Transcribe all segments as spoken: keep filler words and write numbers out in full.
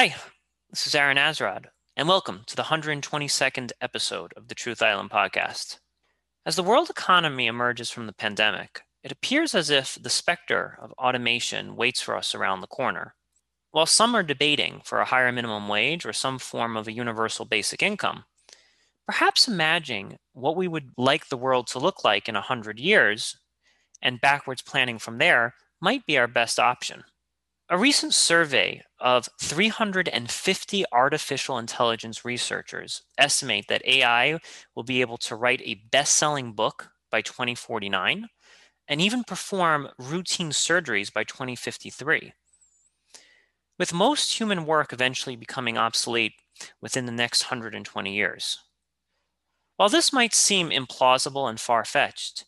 Hi, this is Aaron Azarod, and welcome to the one hundred twenty-second episode of the Truth Island Podcast. As the world economy emerges from the pandemic, it appears as if the specter of automation waits for us around the corner. While some are debating for a higher minimum wage or some form of a universal basic income, perhaps imagining what we would like the world to look like in one hundred years and backwards planning from there might be our best option. A recent survey of three hundred fifty artificial intelligence researchers estimate that A I will be able to write a best-selling book by twenty forty-nine and even perform routine surgeries by twenty fifty-three. With most human work eventually becoming obsolete within the next one hundred twenty years. While this might seem implausible and far-fetched,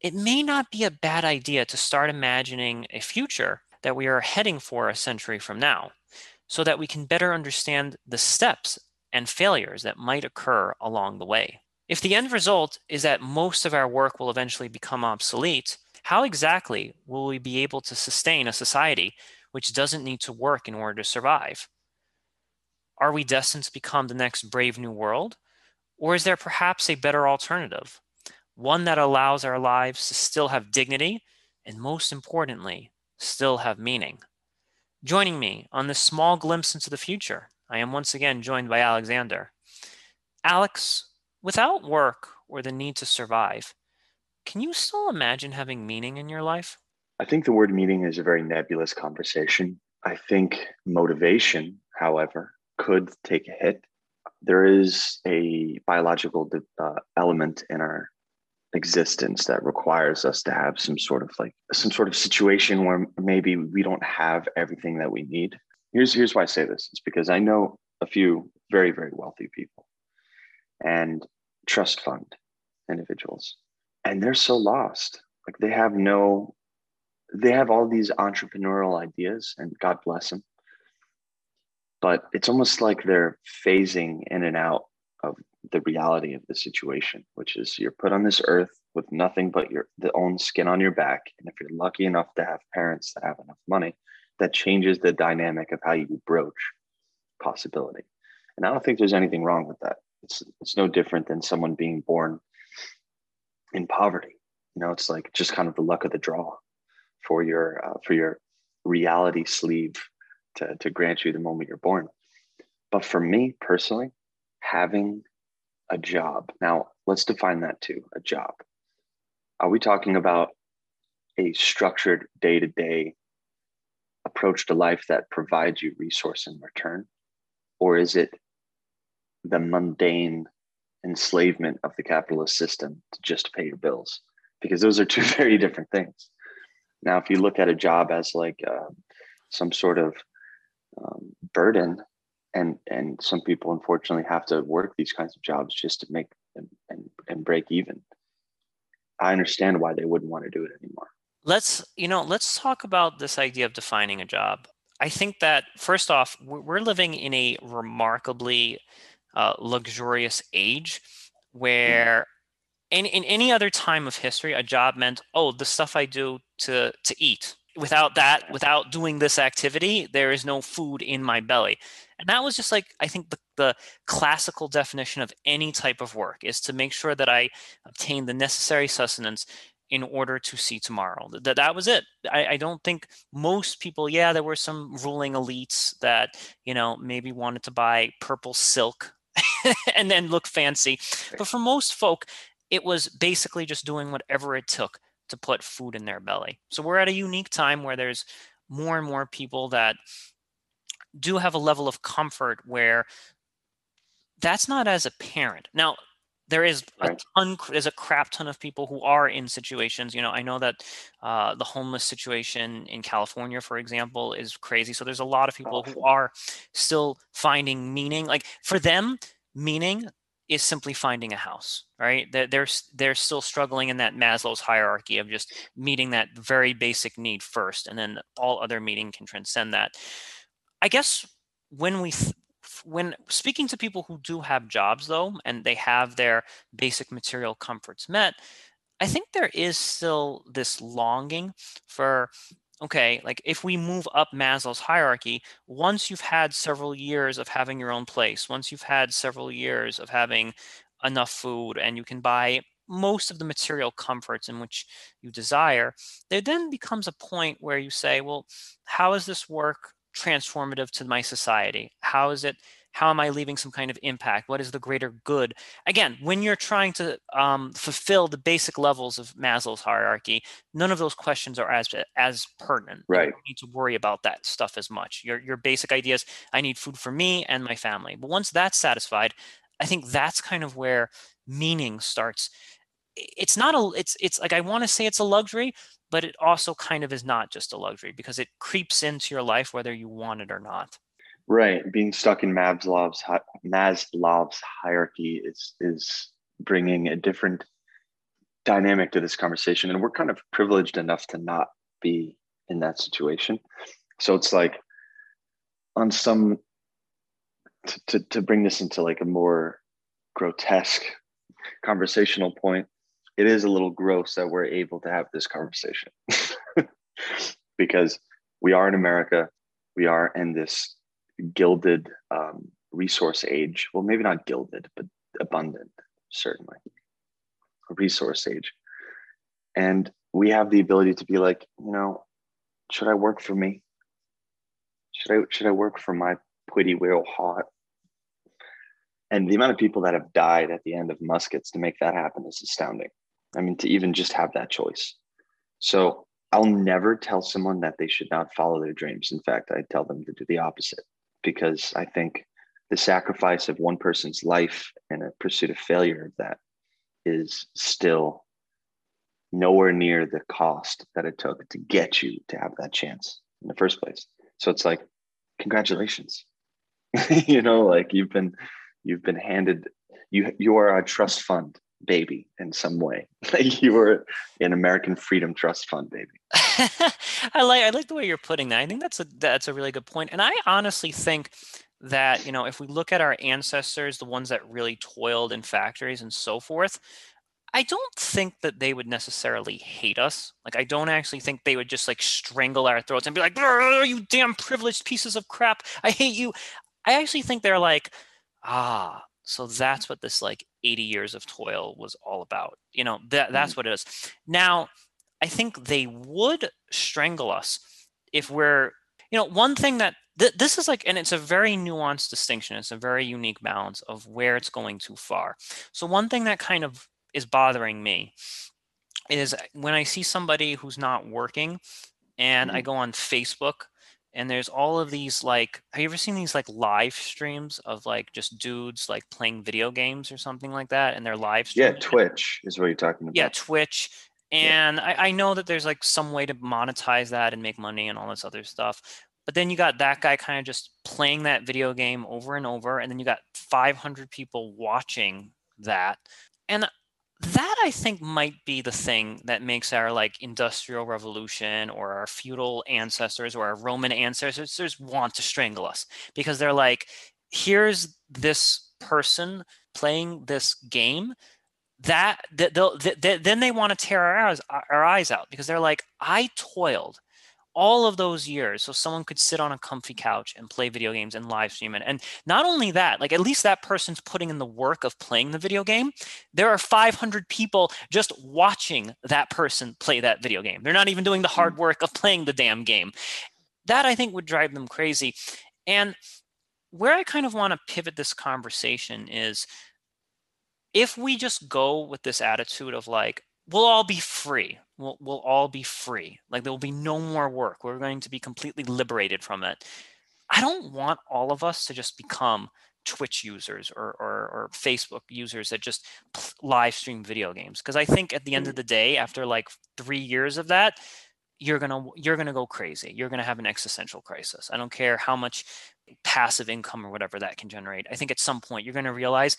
it may not be a bad idea to start imagining a future that we are heading for a century from now, so that we can better understand the steps and failures that might occur along the way. If the end result is that most of our work will eventually become obsolete, how exactly will we be able to sustain a society which doesn't need to work in order to survive? Are we destined to become the next Brave New World? Or is there perhaps a better alternative? One that allows our lives to still have dignity, and most importantly, still have meaning. Joining me on this small glimpse into the future, I am once again joined by Alexander. Alex, without work or the need to survive, can you still imagine having meaning in your life? I think the word meaning is a very nebulous conversation. I think motivation, however, could take a hit. There is a biological uh, element in our existence that requires us to have some sort of like some sort of situation where maybe we don't have everything that we need. Here's here's why I say this. It's because I know a few very, very wealthy people and trust fund individuals, and they're so lost. Like they have no, they have all these entrepreneurial ideas, and God bless them. But it's almost like they're phasing in and out of the reality of the situation, which is you're put on this earth with nothing but your the own skin on your back. And if you're lucky enough to have parents that have enough money, that changes the dynamic of how you broach possibility. And I don't think there's anything wrong with that. It's it's no different than someone being born in poverty. You know, it's like just kind of the luck of the draw for your uh, for your reality sleeve to, to grant you the moment you're born. But for me personally, having a job. Now, let's define that too, a job. Are we talking about a structured day-to-day approach to life that provides you resource in return? Or is it the mundane enslavement of the capitalist system to just pay your bills? Because those are two very different things. Now, if you look at a job as like uh, some sort of um, burden, And and some people, unfortunately, have to work these kinds of jobs just to make and, and, and break even. I understand why they wouldn't want to do it anymore. Let's, you know, let's talk about this idea of defining a job. I think that, first off, we're living in a remarkably uh, luxurious age where mm-hmm. in, in any other time of history, a job meant, oh, the stuff I do to to eat. Without that, without doing this activity, there is no food in my belly. And that was just like, I think the, the classical definition of any type of work is to make sure that I obtain the necessary sustenance in order to see tomorrow. That that was it. I, I don't think most people, yeah, there were some ruling elites that, you know, maybe wanted to buy purple silk and then look fancy. But for most folk, it was basically just doing whatever it took to put food in their belly. So we're at a unique time where there's more and more people that do have a level of comfort where that's not as apparent. Now, there is a ton, there's a crap ton of people who are in situations, you know, I know that uh, the homeless situation in California, for example, is crazy. So there's a lot of people who are still finding meaning. Like for them, meaning is simply finding a house, right? They're, they're still struggling in that Maslow's hierarchy of just meeting that very basic need first, and then all other meaning can transcend that. I guess when we, th- when speaking to people who do have jobs though, and they have their basic material comforts met, I think there is still this longing for okay, like if we move up Maslow's hierarchy, once you've had several years of having your own place, once you've had several years of having enough food and you can buy most of the material comforts in which you desire, there then becomes a point where you say, well, how is this work transformative to my society? How is it, how am I leaving some kind of impact? What is the greater good? Again, when you're trying to um, fulfill the basic levels of Maslow's hierarchy, none of those questions are as as pertinent. Right. You don't need to worry about that stuff as much. Your, your basic ideas, I need food for me and my family. But once that's satisfied, I think that's kind of where meaning starts. It's not a, it's, it's like, I want to say it's a luxury, but it also kind of is not just a luxury because it creeps into your life, whether you want it or not. Right. Being stuck in Maslow's, Maslow's hierarchy is, is bringing a different dynamic to this conversation. And we're kind of privileged enough to not be in that situation. So it's like on some, to, to, to bring this into like a more grotesque conversational point, it is a little gross that we're able to have this conversation because we are in America. We are in this gilded um, resource age. Well, maybe not gilded, but abundant, certainly. A resource age. And we have the ability to be like, you know, should I work for me? Should I, should I work for my pretty little heart? And the amount of people that have died at the end of muskets to make that happen is astounding. I mean, to even just have that choice. So I'll never tell someone that they should not follow their dreams. In fact, I tell them to do the opposite, because I think the sacrifice of one person's life and a pursuit of failure of that is still nowhere near the cost that it took to get you to have that chance in the first place. So it's like, congratulations. You know, like you've been, you've been handed, you, you are a trust fund baby in some way. Like you were an American Freedom Trust Fund baby. I like I like the way you're putting that. I think that's a that's a really good point. And I honestly think that, you know, if we look at our ancestors, the ones that really toiled in factories and so forth, I don't think that they would necessarily hate us. Like, I don't actually think they would just like strangle our throats and be like, you damn privileged pieces of crap, I hate you. I actually think they're like, ah, so that's what this like eighty years of toil was all about. You know, that that's what it is. Now, I think they would strangle us if we're, you know, one thing that th- this is like, and it's a very nuanced distinction. It's a very unique balance of where it's going too far. So one thing that kind of is bothering me is when I see somebody who's not working and mm-hmm. I go on Facebook and there's all of these like, have you ever seen these like live streams of like just dudes like playing video games or something like that? And they're live streaming. Yeah, Twitch is what you're talking about. Yeah, Twitch. And yeah. I, I know that there's like some way to monetize that and make money and all this other stuff. But then you got that guy kind of just playing that video game over and over. And then you got five hundred people watching that. And that I think might be the thing that makes our like industrial revolution or our feudal ancestors or our Roman ancestors want to strangle us, because they're like, here's this person playing this game that they'll, they, they, then they want to tear our eyes, our eyes out, because they're like, I toiled all of those years so someone could sit on a comfy couch and play video games and live stream it. And not only that, like at least that person's putting in the work of playing the video game. There are five hundred people just watching that person play that video game. They're not even doing the hard work of playing the damn game. That I think would drive them crazy. And where I kind of want to pivot this conversation is, if we just go with this attitude of like, we'll all be free. We'll, we'll all be free. Like there will be no more work. We're going to be completely liberated from it. I don't want all of us to just become Twitch users or or, or Facebook users that just live stream video games. Because I think at the end of the day, after like three years of that, you're gonna you're gonna go crazy. You're gonna have an existential crisis. I don't care how much passive income or whatever that can generate. I think at some point you're gonna realize,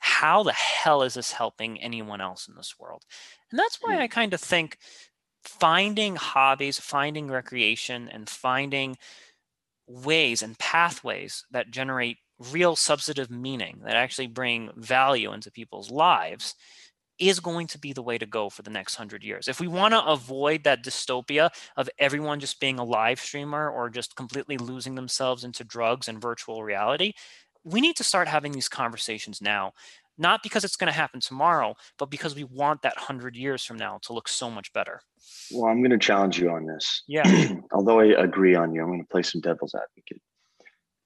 how the hell is this helping anyone else in this world? And that's why I kind of think finding hobbies, finding recreation, and finding ways and pathways that generate real substantive meaning, that actually bring value into people's lives, is going to be the way to go for the next hundred years. If we want to avoid that dystopia of everyone just being a live streamer or just completely losing themselves into drugs and virtual reality, we need to start having these conversations now, not because it's going to happen tomorrow, but because we want that hundred years from now to look so much better. Well, I'm going to challenge you on this. Yeah. Although I agree on you, I'm going to play some devil's advocate.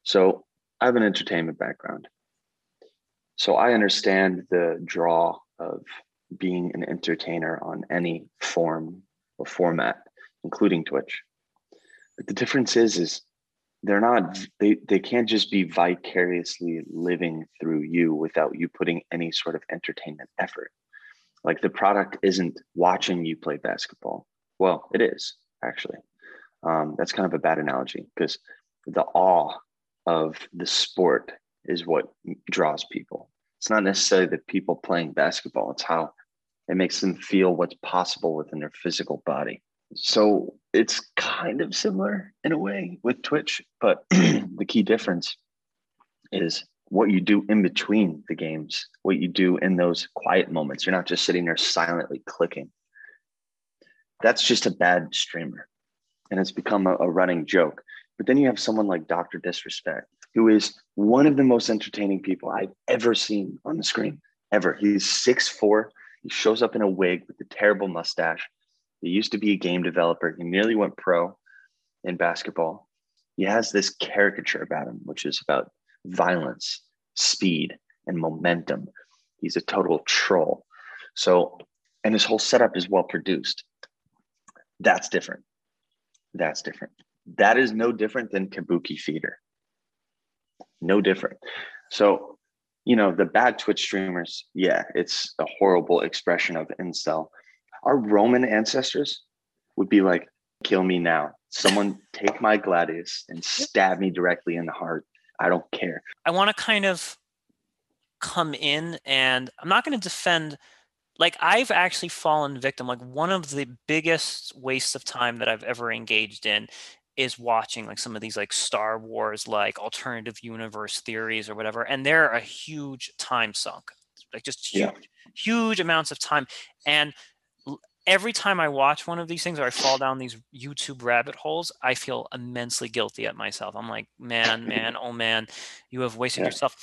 So I have an entertainment background. So I understand the draw of being an entertainer on any form or format, including Twitch. But the difference is, is they're not, they, they can't just be vicariously living through you without you putting any sort of entertainment effort. Like the product isn't watching you play basketball. Well, it is actually. Um, that's kind of a bad analogy because the awe of the sport is what draws people. It's not necessarily the people playing basketball. It's how it makes them feel what's possible within their physical body. So it's kind of similar in a way with Twitch, but the key difference is what you do in between the games, what you do in those quiet moments. You're not just sitting there silently clicking. That's just a bad streamer. And it's become a, a running joke. But then you have someone like Doctor Disrespect, who is one of the most entertaining people I've ever seen on the screen, ever. He's six foot four. He shows up in a wig with a terrible mustache. He used to be a game developer. He nearly went pro in basketball. He has this caricature about him, which is about violence, speed, and momentum. He's a total troll. So, and his whole setup is well produced. That's different. That's different. That is no different than Kabuki theater. No different. So, you know, the bad Twitch streamers, yeah, it's a horrible expression of incel. Our Roman ancestors would be like, kill me now. Someone take my gladius and stab me directly in the heart. I don't care. I want to kind of come in, and I'm not going to defend, like I've actually fallen victim, like one of the biggest wastes of time that I've ever engaged in is watching like some of these like Star Wars, like alternative universe theories or whatever. And they're a huge time sunk, like just huge, yeah. huge amounts of time. And every time I watch one of these things or I fall down these YouTube rabbit holes, I feel immensely guilty at myself. I'm like, man, man, oh man, you have wasted yeah. yourself.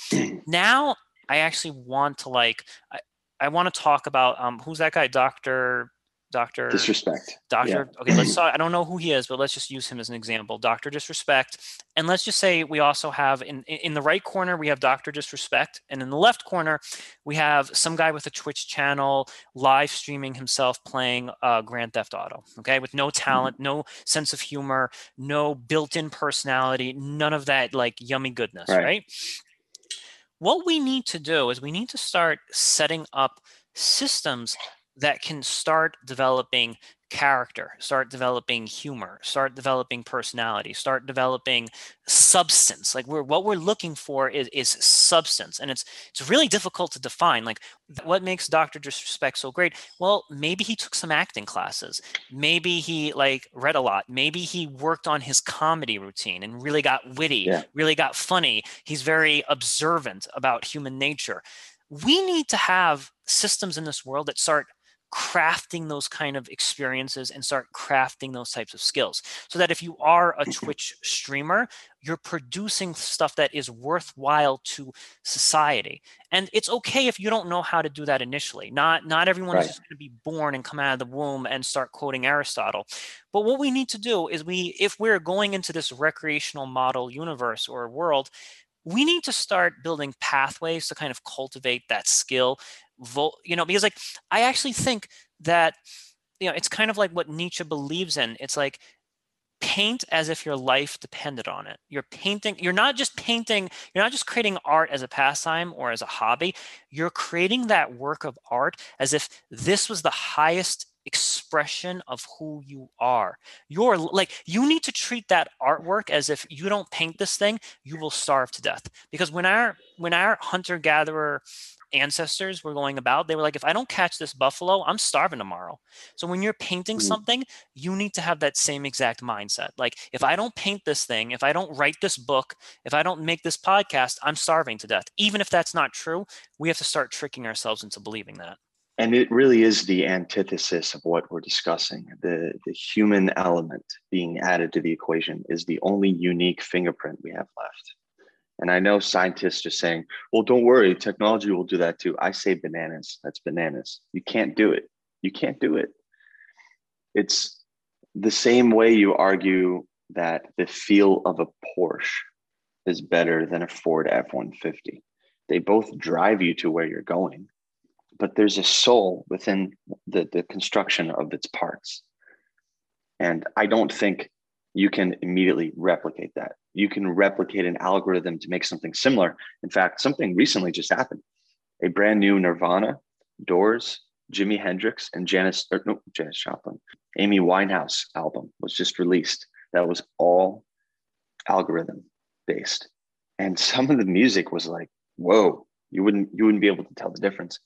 Now I actually want to like, I, I want to talk about um, who's that guy, Doctor Doctor Disrespect. Doctor, yeah. okay, let's talk, I don't know who he is, but let's just use him as an example. Doctor Disrespect. And let's just say we also have in, in the right corner, we have Doctor Disrespect. And in the left corner, we have some guy with a Twitch channel live streaming himself playing uh, Grand Theft Auto, okay, with no talent, mm-hmm. no sense of humor, no built-in personality, none of that like yummy goodness, right. right? What we need to do is we need to start setting up systems that can start developing character, start developing humor, start developing personality, start developing substance. Like we're, what we're looking for is, is substance. And it's it's really difficult to define. Like what makes Doctor Disrespect so great? Well, maybe he took some acting classes. Maybe he like read a lot. Maybe he worked on his comedy routine and really got witty, yeah. really got funny. He's very observant about human nature. We need to have systems in this world that start crafting those kind of experiences and start crafting those types of skills so that if you are a Twitch streamer, you're producing stuff that is worthwhile to society. And it's okay if you don't know how to do that initially. Not, not everyone right. is just going to be born and come out of the womb and start quoting Aristotle. But what we need to do is we, if we're going into this recreational model universe or world, we need to start building pathways to kind of cultivate that skill, you know, because like, I actually think that, you know, it's kind of like what Nietzsche believes in. It's like, paint as if your life depended on it. You're painting, you're not just painting, you're not just creating art as a pastime or as a hobby. You're creating that work of art as if this was the highest expression of who you are. You're like, you need to treat that artwork as if you don't paint this thing, you will starve to death. Because when our when our hunter-gatherer ancestors were going about, they were like, if I don't catch this buffalo, I'm starving tomorrow. So when you're painting something, you need to have that same exact mindset. Like, if I don't paint this thing, if I don't write this book, if I don't make this podcast, I'm starving to death. Even if that's not true, we have to start tricking ourselves into believing that. And it really is the antithesis of what we're discussing. The, the human element being added to the equation is the only unique fingerprint we have left. And I know scientists are saying, well, don't worry, technology will do that too. I say bananas. That's bananas. You can't do it. You can't do it. It's the same way you argue that the feel of a Porsche is better than a Ford F one fifty. They both drive you to where you're going, but there's a soul within the, the construction of its parts. And I don't think you can immediately replicate that. You can replicate an algorithm to make something similar. In fact, something recently just happened. A brand new Nirvana, Doors, Jimi Hendrix, and Janis, or no, Janis Joplin, Amy Winehouse album was just released. That was all algorithm based. And some of the music was like, whoa, you wouldn't, you wouldn't be able to tell the difference.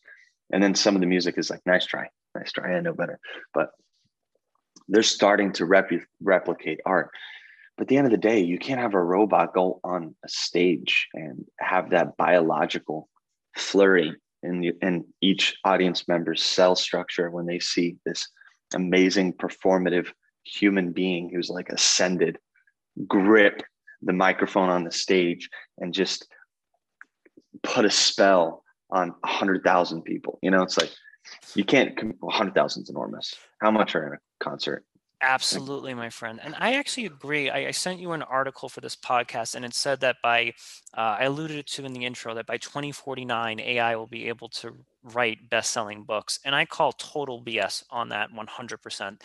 And then some of the music is like, nice try, nice try, I know better. But they're starting to rep- replicate art. But at the end of the day, you can't have a robot go on a stage and have that biological flurry in, the, in each audience member's cell structure when they see this amazing performative human being who's like ascended, grip the microphone on the stage and just put a spell on a hundred thousand people. You know, it's like, you can't, a hundred thousand is enormous. How much are in a concert? Absolutely, my friend. And I actually agree. I, I sent you an article for this podcast, and it said that by, uh, I alluded to in the intro, that by twenty forty-nine, A I will be able to write best-selling books. And I call total B S on that one hundred percent.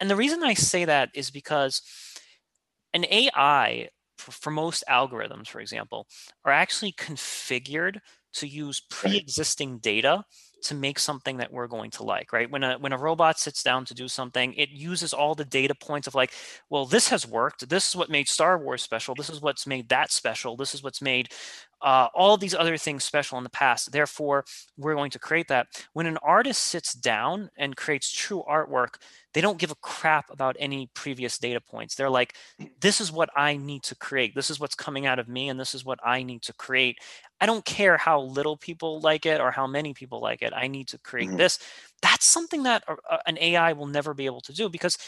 And the reason I say that is because an A I, for, for most algorithms, for example, are actually configured to use pre-existing data to make something that we're going to like, right? When a when a robot sits down to do something, it uses all the data points of like, well, this has worked. This is what made Star Wars special. This is what's made that special. This is what's made uh, all these other things special in the past. Therefore, we're going to create that. When an artist sits down and creates true artwork, they don't give a crap about any previous data points. They're like, this is what I need to create. This is what's coming out of me, and this is what I need to create. I don't care how little people like it or how many people like it. I need to create mm-hmm. this. That's something that uh, an A I will never be able to do, because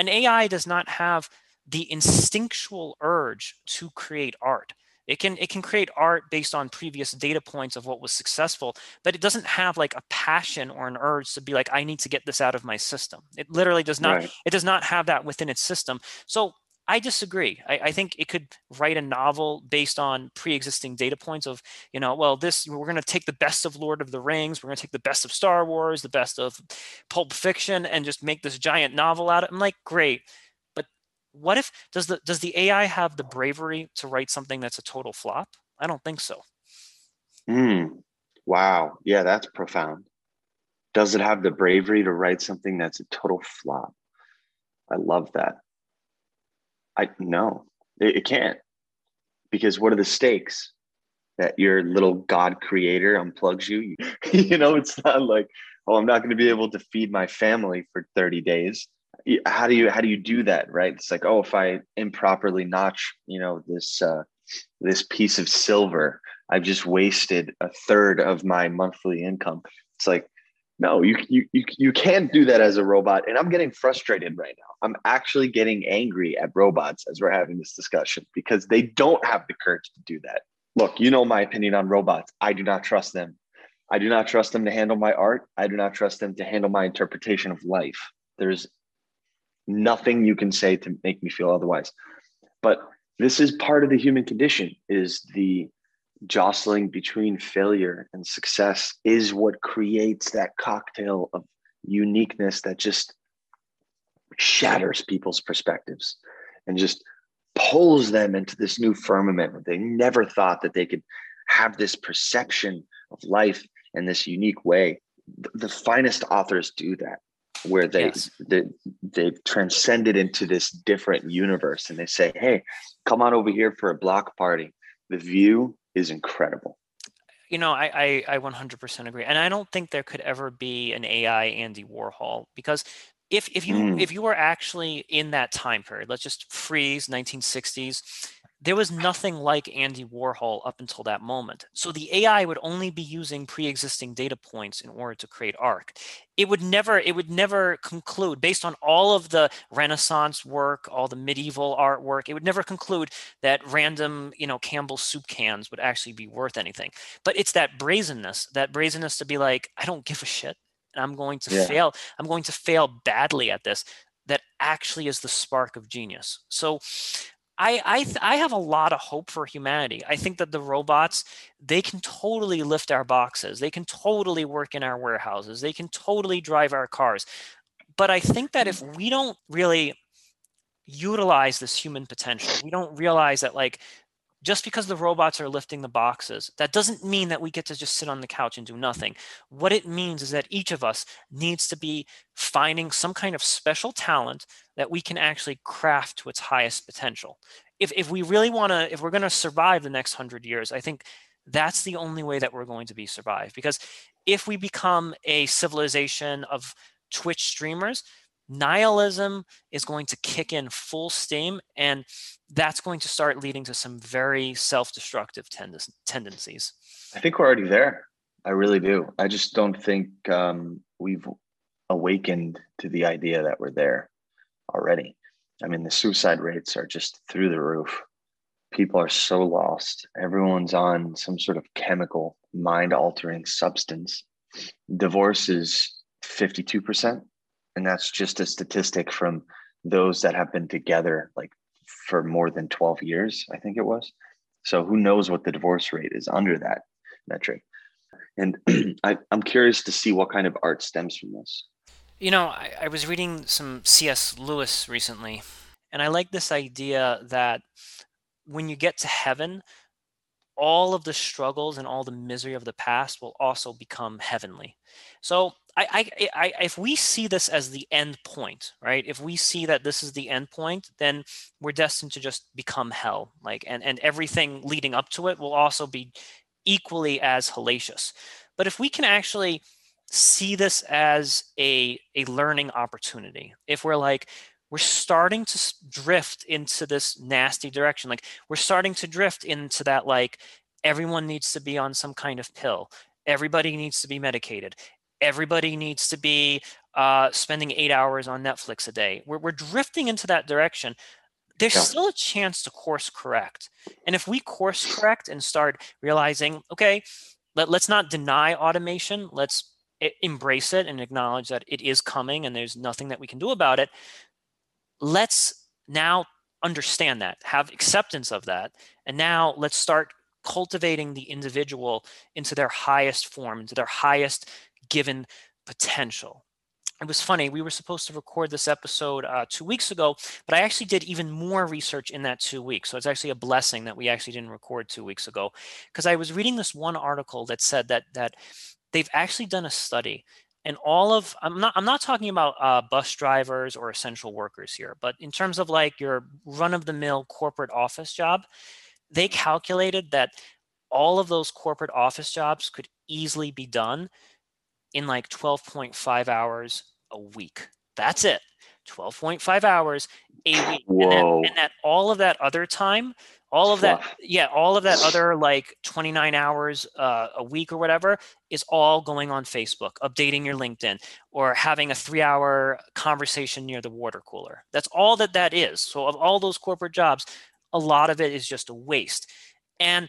an A I does not have the instinctual urge to create art. It can it can create art based on previous data points of what was successful, but it doesn't have like a passion or an urge to be like, I need to get this out of my system. It literally does not, right. It does not have that within its system. So I disagree. I, I think it could write a novel based on pre-existing data points of, you know, well, this, we're going to take the best of Lord of the Rings, we're going to take the best of Star Wars, the best of Pulp Fiction, and just make this giant novel out of it. I'm like, great. But what if, does the does the A I have the bravery to write something that's a total flop? I don't think so. Mm. Wow. Yeah, that's profound. Does it have the bravery to write something that's a total flop? I love that. I no, it, it can't, because what are the stakes? That your little God creator unplugs you? You know, it's not like, oh, I'm not going to be able to feed my family for thirty days. How do you, how do you do that? Right. It's like, oh, if I improperly notch, you know, this, uh, this piece of silver, I've just wasted a third of my monthly income. It's like, no, you, you you you can't do that as a robot. And I'm getting frustrated right now. I'm actually getting angry at robots as we're having this discussion, because they don't have the courage to do that. Look, you know my opinion on robots. I do not trust them. I do not trust them to handle my art. I do not trust them to handle my interpretation of life. There's nothing you can say to make me feel otherwise. But this is part of the human condition, is the jostling between failure and success is what creates that cocktail of uniqueness that just shatters people's perspectives and just pulls them into this new firmament where they never thought that they could have this perception of life in this unique way. The, the finest authors do that, where they, yes. they, they've transcended into this different universe, and they say, hey, come on over here for a block party. The view is incredible. You know, I, I I one hundred percent agree, and I don't think there could ever be an A I Andy Warhol, because if if you mm. if you were actually in that time period, let's just freeze nineteen sixties, There was nothing like Andy Warhol up until that moment. So the A I would only be using pre-existing data points in order to create art. It would never, it would never conclude, based on all of the Renaissance work, all the medieval artwork, it would never conclude that random, you know, Campbell soup cans would actually be worth anything. But it's that brazenness, that brazenness to be like, I don't give a shit, and I'm going to yeah. fail. I'm going to fail badly at this. That actually is the spark of genius. So I I, th- I have a lot of hope for humanity. I think that the robots, they can totally lift our boxes. They can totally work in our warehouses. They can totally drive our cars. But I think that if we don't really utilize this human potential, we don't realize that, like, just because the robots are lifting the boxes, that doesn't mean that we get to just sit on the couch and do nothing. What it means is that each of us needs to be finding some kind of special talent that we can actually craft to its highest potential. If if we really want to, if we're going to survive the next hundred years, I think that's the only way that we're going to be survived. Because if we become a civilization of Twitch streamers, nihilism is going to kick in full steam, and that's going to start leading to some very self-destructive tend- tendencies. I think we're already there. I really do. I just don't think um, we've awakened to the idea that we're there already. I mean, the suicide rates are just through the roof. People are so lost. Everyone's on some sort of chemical, mind-altering substance. Divorce is fifty-two percent. And that's just a statistic from those that have been together like for more than twelve years, I think it was. So who knows what the divorce rate is under that metric. And I, I'm curious to see what kind of art stems from this. You know, I, I was reading some C S Lewis recently, and I like this idea that when you get to heaven, all of the struggles and all the misery of the past will also become heavenly. So I, I, I, if we see this as the end point, right? If we see that this is the end point, then we're destined to just become hell. Like, and, and everything leading up to it will also be equally as hellacious. But if we can actually see this as a, a learning opportunity, if we're like, we're starting to drift into this nasty direction, like we're starting to drift into that, like everyone needs to be on some kind of pill. Everybody needs to be medicated. Everybody needs to be uh, spending eight hours on Netflix a day. We're, we're drifting into that direction. There's yeah. still a chance to course correct. And if we course correct and start realizing, okay, let, let's not deny automation. Let's embrace it and acknowledge that it is coming and there's nothing that we can do about it. Let's now understand that, have acceptance of that. And now let's start cultivating the individual into their highest form, into their highest given potential. It was funny, we were supposed to record this episode uh, two weeks ago, but I actually did even more research in that two weeks. So it's actually a blessing that we actually didn't record two weeks ago, because I was reading this one article that said that that they've actually done a study, and all of, I'm not I'm not talking about uh, bus drivers or essential workers here, but in terms of like your run-of-the-mill corporate office job, they calculated that all of those corporate office jobs could easily be done in like twelve point five hours a week. That's it. twelve point five hours a week. Whoa. And that, and that all of that other time, all of that, yeah, all of that other like twenty-nine hours uh, a week or whatever is all going on Facebook, updating your LinkedIn, or having a three hour conversation near the water cooler. That's all that that is. So of all those corporate jobs, a lot of it is just a waste. And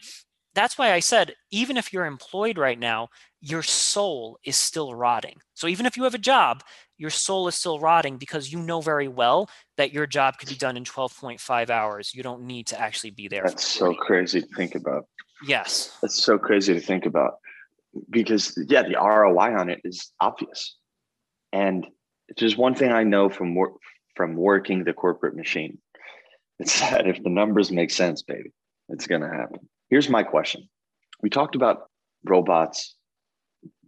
that's why I said, even if you're employed right now, your soul is still rotting. So even if you have a job, your soul is still rotting, because you know very well that your job could be done in twelve point five hours. You don't need to actually be there. That's so crazy to think about. Yes. That's so crazy to think about, because yeah, the R O I on it is obvious. And there's one thing I know from wor- from working the corporate machine. It's that if the numbers make sense, baby, it's going to happen. Here's my question. We talked about robots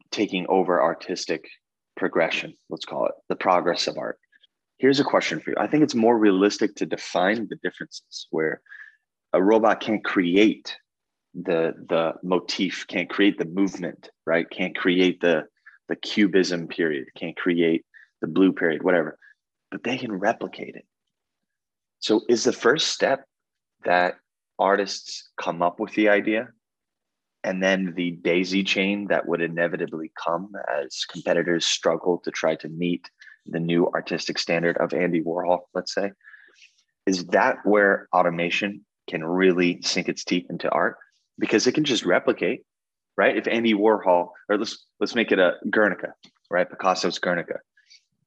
taking over artistic progression, let's call it, the progress of art. Here's a question for you. I think it's more realistic to define the differences, where a robot can't create the, the motif, can't create the movement, right? Can't create the, the cubism period, can't create the blue period, whatever, but they can replicate it. So is the first step that artists come up with the idea, and then the daisy chain that would inevitably come as competitors struggle to try to meet the new artistic standard of Andy Warhol, let's say, is that where automation can really sink its teeth into art? Because it can just replicate, right? If Andy Warhol, or let's let's make it a Guernica, right? Picasso's Guernica.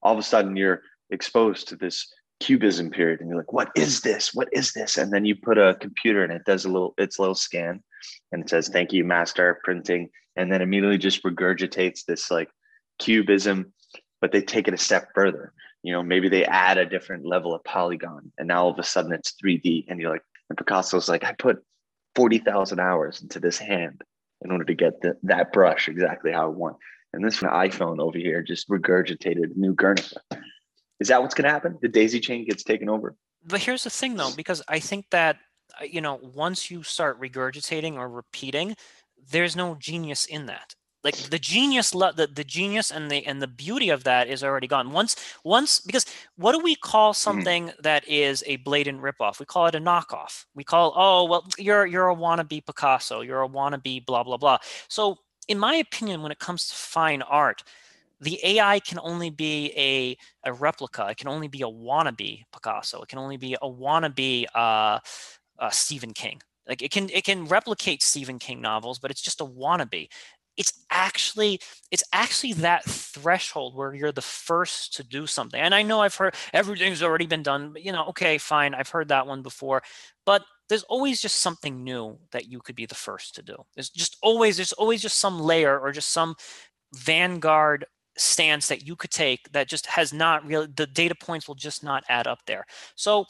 All of a sudden you're exposed to this cubism period and you're like, what is this? What is this? And then you put a computer and it does a little, its little scan and it says, thank you, master, printing. And then immediately just regurgitates this like cubism, but they take it a step further. You know, maybe they add a different level of polygon and now all of a sudden it's three D and you're like, and Picasso's like, I put forty thousand hours into this hand in order to get the, that brush exactly how I want. And this iPhone over here just regurgitated new Guernica. Is that what's going to happen? The daisy chain gets taken over. But here's the thing, though, because I think that, you know, once you start regurgitating or repeating, there's no genius in that. Like the genius, the, the genius and the and the beauty of that is already gone. Once, once, because what do we call something mm. that is a blatant ripoff? We call it a knockoff. We call, oh, well, you're you're a wannabe Picasso. You're a wannabe blah, blah, blah. So in my opinion, when it comes to fine art, the A I can only be a, a replica. It can only be a wannabe Picasso. It can only be a wannabe uh, uh, Stephen King. Like it can it can replicate Stephen King novels, but it's just a wannabe. It's actually it's actually that threshold where you're the first to do something. And I know I've heard everything's already been done, but you know, okay, fine, I've heard that one before. But there's always just something new that you could be the first to do. There's just always there's always just some layer or just some vanguard stance that you could take that just has not really, the data points will just not add up there. So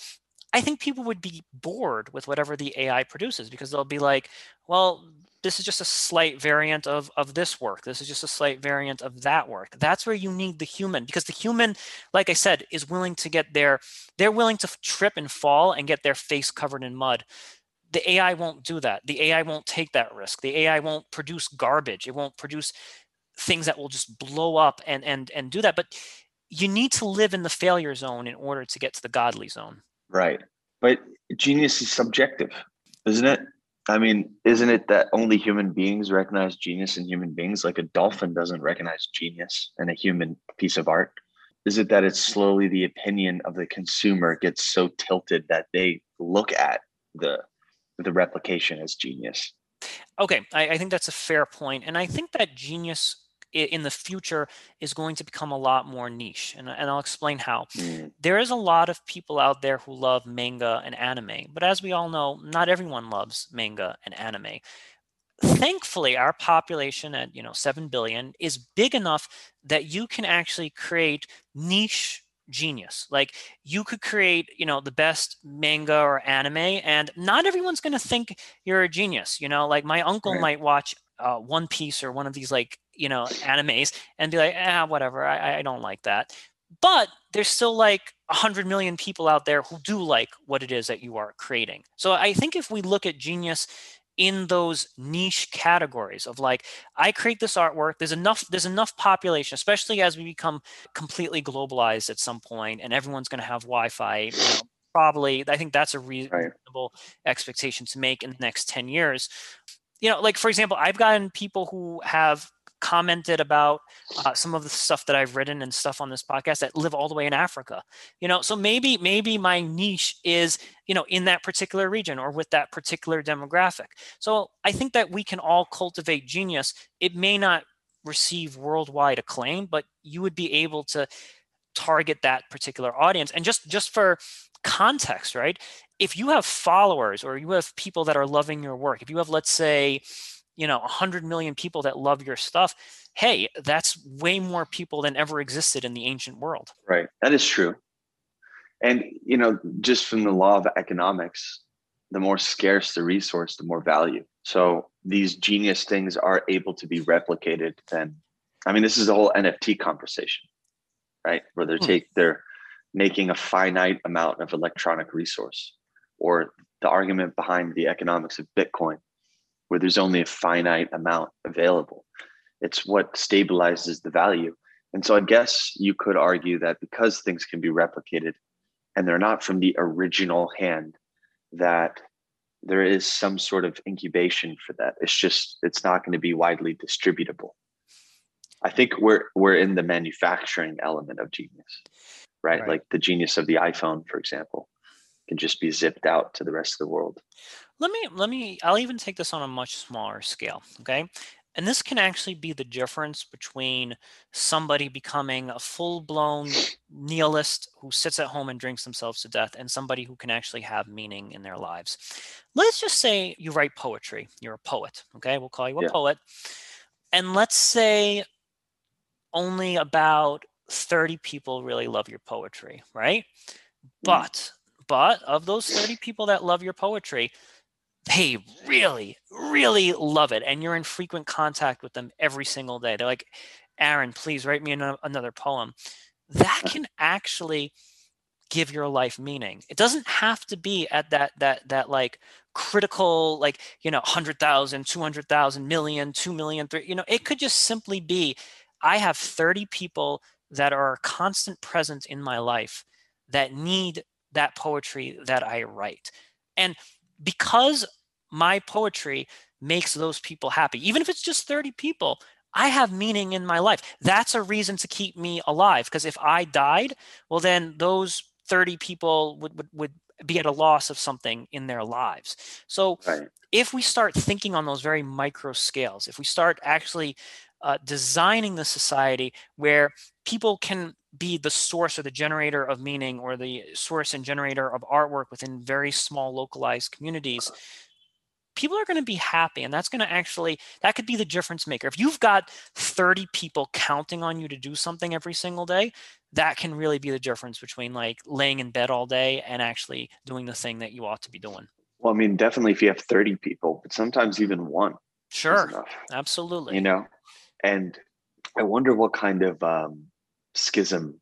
I think people would be bored with whatever the A I produces because they'll be like, well, this is just a slight variant of, of this work. This is just a slight variant of that work. That's where you need the human, because the human, like I said, is willing to get their, they're willing to trip and fall and get their face covered in mud. The A I won't do that. The A I won't take that risk. The A I won't produce garbage. It won't produce things that will just blow up and, and, and do that. But you need to live in the failure zone in order to get to the godly zone. Right. But genius is subjective, isn't it? I mean, isn't it that only human beings recognize genius in human beings? Like a dolphin doesn't recognize genius in a human piece of art. Is it that it's slowly the opinion of the consumer gets so tilted that they look at the the replication as genius? Okay, I, I think that's a fair point. And I think that genius in the future is going to become a lot more niche. And, and I'll explain how. Mm. There is a lot of people out there who love manga and anime, but as we all know, not everyone loves manga and anime. Thankfully, our population at, you know, seven billion is big enough that you can actually create niche genius. Like you could create, you know, the best manga or anime, and not everyone's going to think you're a genius. You know, like my uncle right. might watch uh, One Piece or one of these like, you know, animes and be like, ah, whatever. I, I don't like that. But there's still like a hundred million people out there who do like what it is that you are creating. So I think if we look at genius in those niche categories of like, I create this artwork, there's enough, there's enough population, especially as we become completely globalized at some point and everyone's going to have Wi-Fi, you know, probably. I think that's a reasonable right. expectation to make in the next ten years. You know, like for example, I've gotten people who have commented about uh, some of the stuff that I've written and stuff on this podcast that live all the way in Africa, you know, so maybe, maybe my niche is, you know, in that particular region or with that particular demographic. So I think that we can all cultivate genius. It may not receive worldwide acclaim, but you would be able to target that particular audience. And just, just for context, right? If you have followers or you have people that are loving your work, if you have, let's say, you know, one hundred million people that love your stuff, hey, that's way more people than ever existed in the ancient world. Right. That is true. And, you know, just from the law of economics, the more scarce the resource, the more value. So these genius things are able to be replicated then. I mean, this is the whole N F T conversation, right? Where they hmm. take, they're making a finite amount of electronic resource, or the argument behind the economics of Bitcoin, where there's only a finite amount available. It's what stabilizes the value. And so I guess you could argue that because things can be replicated and they're not from the original hand, that there is some sort of incubation for that. It's just, it's not going to be widely distributable. I think we're, we're in the manufacturing element of genius, right? Right. Like the genius of the iPhone, for example, can just be zipped out to the rest of the world. Let me, let me, I'll even take this on a much smaller scale. Okay. And this can actually be the difference between somebody becoming a full-blown nihilist who sits at home and drinks themselves to death and somebody who can actually have meaning in their lives. Let's just say you write poetry. You're a poet, okay? We'll call you a yeah. poet. And let's say only about thirty people really love your poetry, right? Mm. But, but of those thirty people that love your poetry, they really, really love it. And you're in frequent contact with them every single day. They're like, Aaron, please write me an- another poem. That can actually give your life meaning. It doesn't have to be at that, that, that like critical, like, you know, one hundred thousand, two hundred thousand, million, two million, three, you know, it could just simply be, I have thirty people that are a constant presence in my life that need that poetry that I write. And because my poetry makes those people happy, even if it's just thirty people, I have meaning in my life. That's a reason to keep me alive. Because if I died, well, then those thirty people would, would, would be at a loss of something in their lives. So right. if we start thinking on those very micro scales, if we start actually uh, designing the society where people can be the source or the generator of meaning or the source and generator of artwork within very small localized communities, people are going to be happy. And that's going to actually, that could be the difference maker. If you've got thirty people counting on you to do something every single day, that can really be the difference between like laying in bed all day and actually doing the thing that you ought to be doing. Well, I mean, definitely if you have thirty people, but sometimes even one. Sure. Absolutely. You know, and I wonder what kind of, um, schism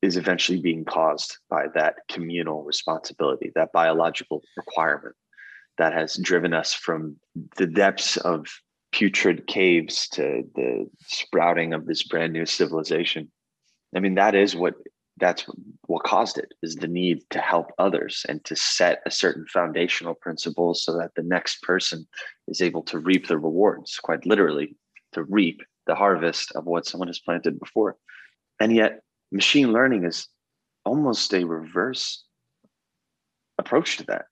is eventually being caused by that communal responsibility, that biological requirement that has driven us from the depths of putrid caves to the sprouting of this brand new civilization. I mean, that is what, that's what caused it, is the need to help others and to set a certain foundational principle so that the next person is able to reap the rewards, quite literally, to reap the harvest of what someone has planted before. And yet machine learning is almost a reverse approach to that.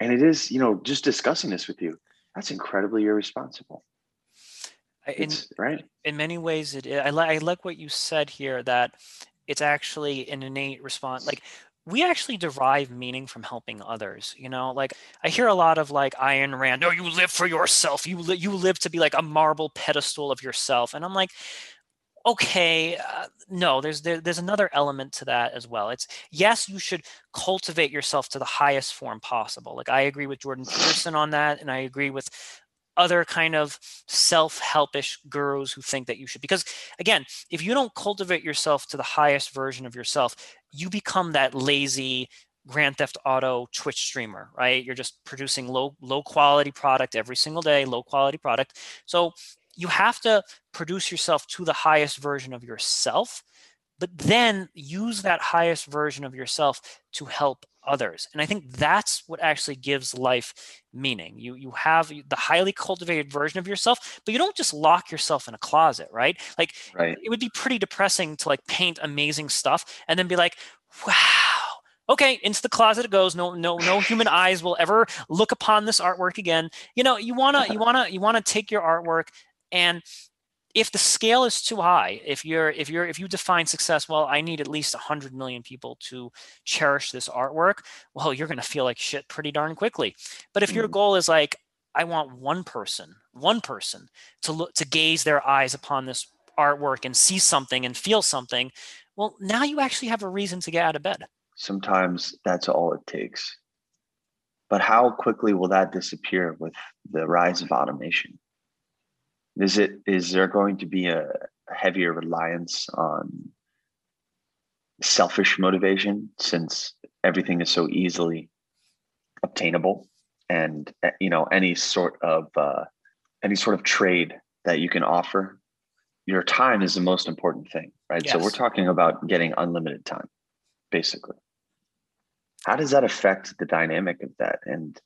And it is, you know, just discussing this with you, that's incredibly irresponsible. In, right? In many ways, it is. I, li- I like what you said here, that it's actually an innate response. Like, we actually derive meaning from helping others. You know, like I hear a lot of like Ayn Rand, oh, you live for yourself. You, li- you live to be like a marble pedestal of yourself. And I'm like, okay, uh, no, there's there, there's another element to that as well. It's, yes, you should cultivate yourself to the highest form possible. Like I agree with Jordan Pearson on that, and I agree with other kind of self-helpish gurus who think that you should, because again, if you don't cultivate yourself to the highest version of yourself, you become that lazy Grand Theft Auto Twitch streamer, right? You're just producing low low quality product every single day, low quality product. So you have to produce yourself to the highest version of yourself, but then use that highest version of yourself to help others. And I think that's what actually gives life meaning. You you have the highly cultivated version of yourself, but you don't just lock yourself in a closet, right? Like right. It would be pretty depressing to like paint amazing stuff and then be like, wow, okay, into the closet it goes. No, no, no human eyes will ever look upon this artwork again. You know, you wanna, you wanna, you wanna take your artwork. And if the scale is too high, if you're if you're if you define success, well, I need at least one hundred million people to cherish this artwork, well, you're going to feel like shit pretty darn quickly. But if your goal is like, I want one person, one person to look, to gaze their eyes upon this artwork and see something and feel something, well, now you actually have a reason to get out of bed. Sometimes that's all it takes. But how quickly will that disappear with the rise of automation? Is it, is there going to be a heavier reliance on selfish motivation, since everything is so easily obtainable, and you know, any sort of uh, any sort of trade that you can offer, your time is the most important thing, right? Yes. So we're talking about getting unlimited time, basically. How does that affect the dynamic of that? And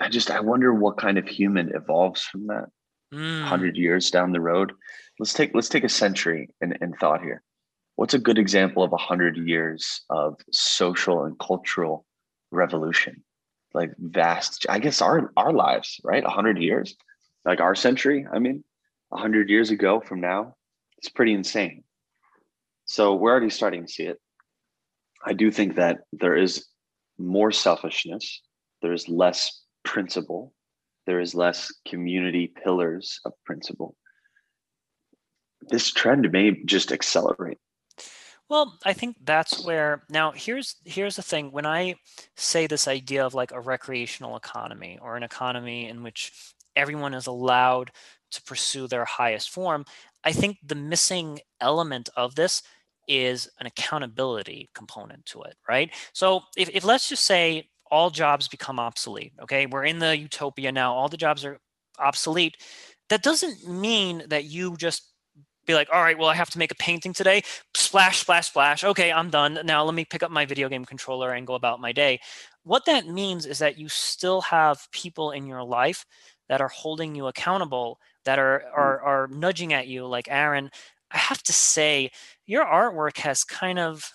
I just, I wonder what kind of human evolves from that mm. one hundred years down the road. Let's take, let's take a century in, in thought here. What's a good example of one hundred years of social and cultural revolution? Like vast, I guess our, our lives, right? one hundred years, like our century. I mean, one hundred years ago from now, it's pretty insane. So we're already starting to see it. I do think that there is more selfishness. There is less principle. There is less community pillars of principle. This trend may just accelerate. Well, I think that's where, now here's here's the thing. When I say this idea of like a recreational economy or an economy in which everyone is allowed to pursue their highest form, I think the missing element of this is an accountability component to it, right? So if, if let's just say all jobs become obsolete, okay? We're in the utopia now, all the jobs are obsolete. That doesn't mean that you just be like, all right, well, I have to make a painting today. Splash, splash, splash. Okay, I'm done. Now let me pick up my video game controller and go about my day. What that means is that you still have people in your life that are holding you accountable, that are are, are nudging at you, like Aaron. I have to say, your artwork has kind of,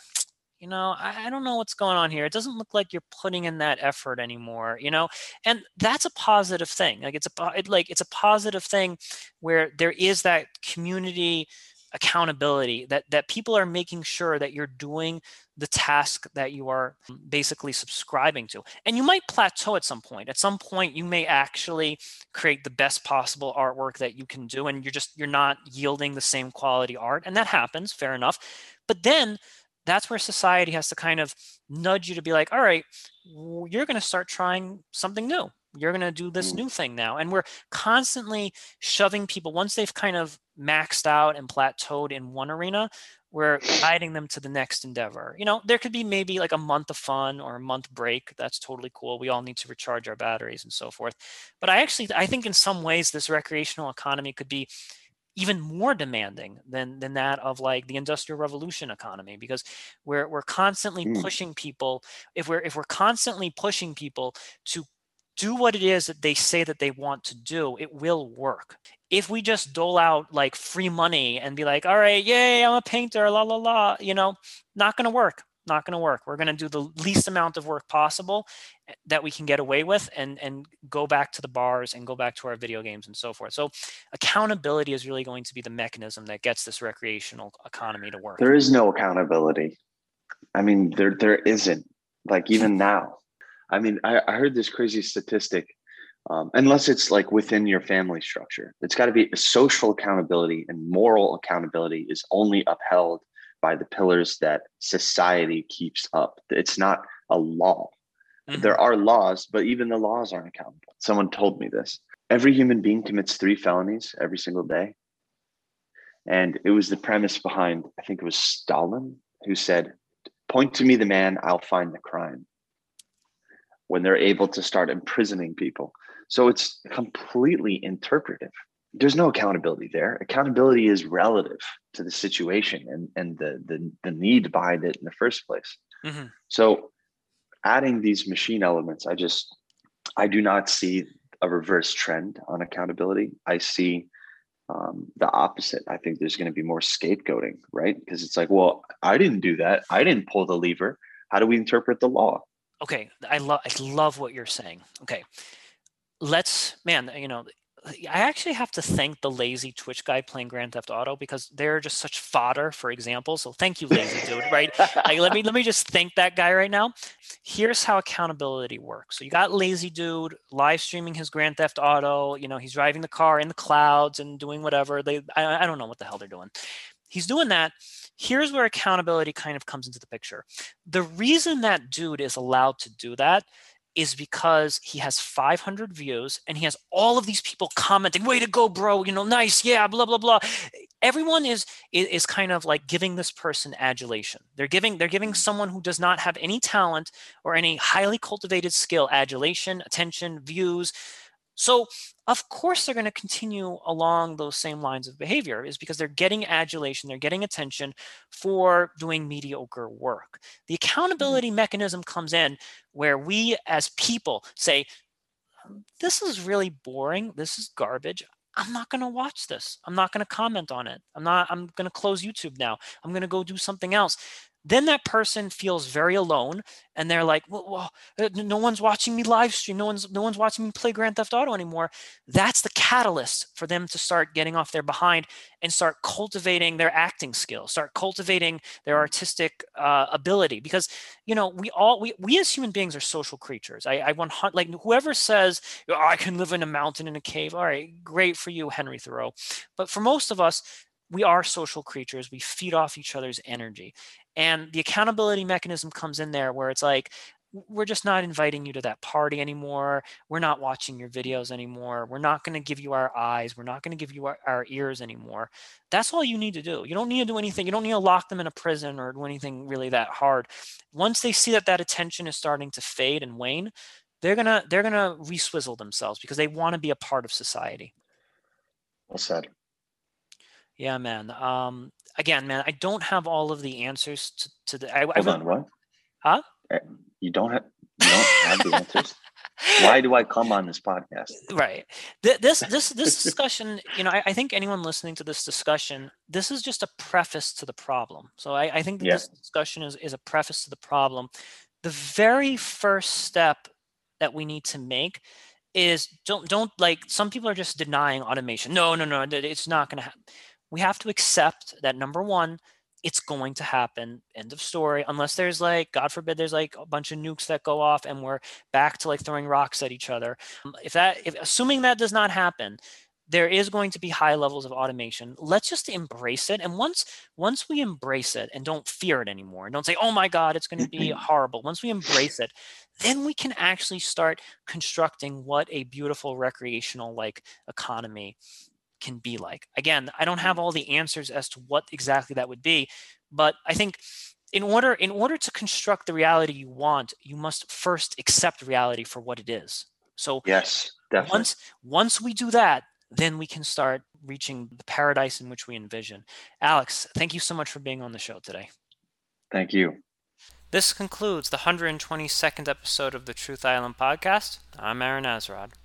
you know, I, I don't know what's going on here. It doesn't look like you're putting in that effort anymore, you know? And that's a positive thing. Like it's a, it, like, it's a positive thing where there is that community accountability, that, that people are making sure that you're doing the task that you are basically subscribing to. And you might plateau at some point. At some point, you may actually create the best possible artwork that you can do, and you're just, you're not yielding the same quality art. And that happens, fair enough. But then that's where society has to kind of nudge you to be like, all right, you're going to start trying something new. You're going to do this new thing now. And we're constantly shoving people, once they've kind of maxed out and plateaued in one arena, we're guiding them to the next endeavor. You know, there could be maybe like a month of fun or a month break. That's totally cool. We all need to recharge our batteries and so forth. But I actually, I think in some ways, this recreational economy could be even more demanding than than that of like the Industrial Revolution economy, because we're we're constantly mm. pushing people. If we're if we're constantly pushing people to do what it is that they say that they want to do, it will work. If we just dole out like free money and be like, all right, yay, I'm a painter, la la la, you know, not gonna work. Not gonna work. We're gonna do the least amount of work possible that we can get away with, and and go back to the bars and go back to our video games and so forth. So accountability is really going to be the mechanism that gets this recreational economy to work. There is no accountability. I mean, there there isn't, like even now. I mean, I, I heard this crazy statistic, um, unless it's like within your family structure, it's gotta be social accountability, and moral accountability is only upheld by the pillars that society keeps up. It's not a law. Mm-hmm. There are laws, but even the laws aren't accountable. Someone told me this. Every human being commits three felonies every single day. And it was the premise behind, I think it was Stalin, who said, point to me the man, I'll find the crime. When they're able to start imprisoning people. So it's completely interpretive. There's no accountability there. Accountability is relative to the situation and, and the, the, the need behind it in the first place. Mm-hmm. So adding these machine elements, I just, I do not see a reverse trend on accountability. I see um, the opposite. I think there's going to be more scapegoating, right? Because it's like, well, I didn't do that. I didn't pull the lever. How do we interpret the law? Okay. I love, I love what you're saying. Okay. Let's, man, you know, I actually have to thank the lazy Twitch guy playing Grand Theft Auto, because they're just such fodder for examples. So thank you, lazy dude, right? Like, let me let me just thank that guy right now. Here's how accountability works. So you got lazy dude live streaming his Grand Theft Auto. You know, he's driving the car in the clouds and doing whatever. They I, I don't know what the hell they're doing. He's doing that. Here's where accountability kind of comes into the picture. The reason that dude is allowed to do that is because he has five hundred views and he has all of these people commenting, way to go, bro, you know, nice, yeah, blah, blah, blah. Everyone is, is is kind of like giving this person adulation. They're giving they're giving someone who does not have any talent or any highly cultivated skill, adulation, attention, views. So of course they're gonna continue along those same lines of behavior, is because they're getting adulation, they're getting attention for doing mediocre work. The accountability mechanism comes in where we as people say, this is really boring. This is garbage. I'm not going to watch this. I'm not going to comment on it. I'm not, I'm going to close YouTube now. I'm going to go do something else. Then that person feels very alone, and they're like, well, well, no one's watching me live stream. No one's, no one's watching me play Grand Theft Auto anymore. That's the catalyst for them to start getting off their behind and start cultivating their acting skills, start cultivating their artistic uh, ability. Because, you know, we all, we, we as human beings are social creatures. I, I want, like, whoever says, oh, I can live in a mountain in a cave. All right, great for you, Henry Thoreau. But for most of us, we are social creatures. We feed off each other's energy. And the accountability mechanism comes in there where it's like, we're just not inviting you to that party anymore. We're not watching your videos anymore. We're not going to give you our eyes. We're not going to give you our, our ears anymore. That's all you need to do. You don't need to do anything. You don't need to lock them in a prison or do anything really that hard. Once they see that that attention is starting to fade and wane, they're going to they're going to re-swizzle themselves because they want to be a part of society. Well said. Yeah, man. Um, again, man, I don't have all of the answers to, to the. I, Hold I would, on, what? Huh? You don't have. You don't have the answers. Why do I come on this podcast? Right. This this this discussion. You know, I, I think anyone listening to this discussion, this is just a preface to the problem. So I, I think that yeah. this discussion is is a preface to the problem. The very first step that we need to make is don't don't like some people are just denying automation. No, no, no. It's not going to happen. We have to accept that, number one, it's going to happen, end of story, unless there's like, God forbid, there's like a bunch of nukes that go off and we're back to like throwing rocks at each other. If that, if, assuming that does not happen, there is going to be high levels of automation. Let's just embrace it. And once once we embrace it and don't fear it anymore, and don't say, oh my God, it's going to be horrible. Once we embrace it, then we can actually start constructing what a beautiful recreational like economy can be like. Again, I don't have all the answers as to what exactly that would be, but I think in order in order to construct the reality you want, you must first accept reality for what it is. So yes, definitely. Once once we do that, then we can start reaching the paradise in which we envision. Alex, thank you so much for being on the show today. Thank you. This concludes the one hundred twenty-second episode of the Truth Island Podcast. I'm Aaron Azarod.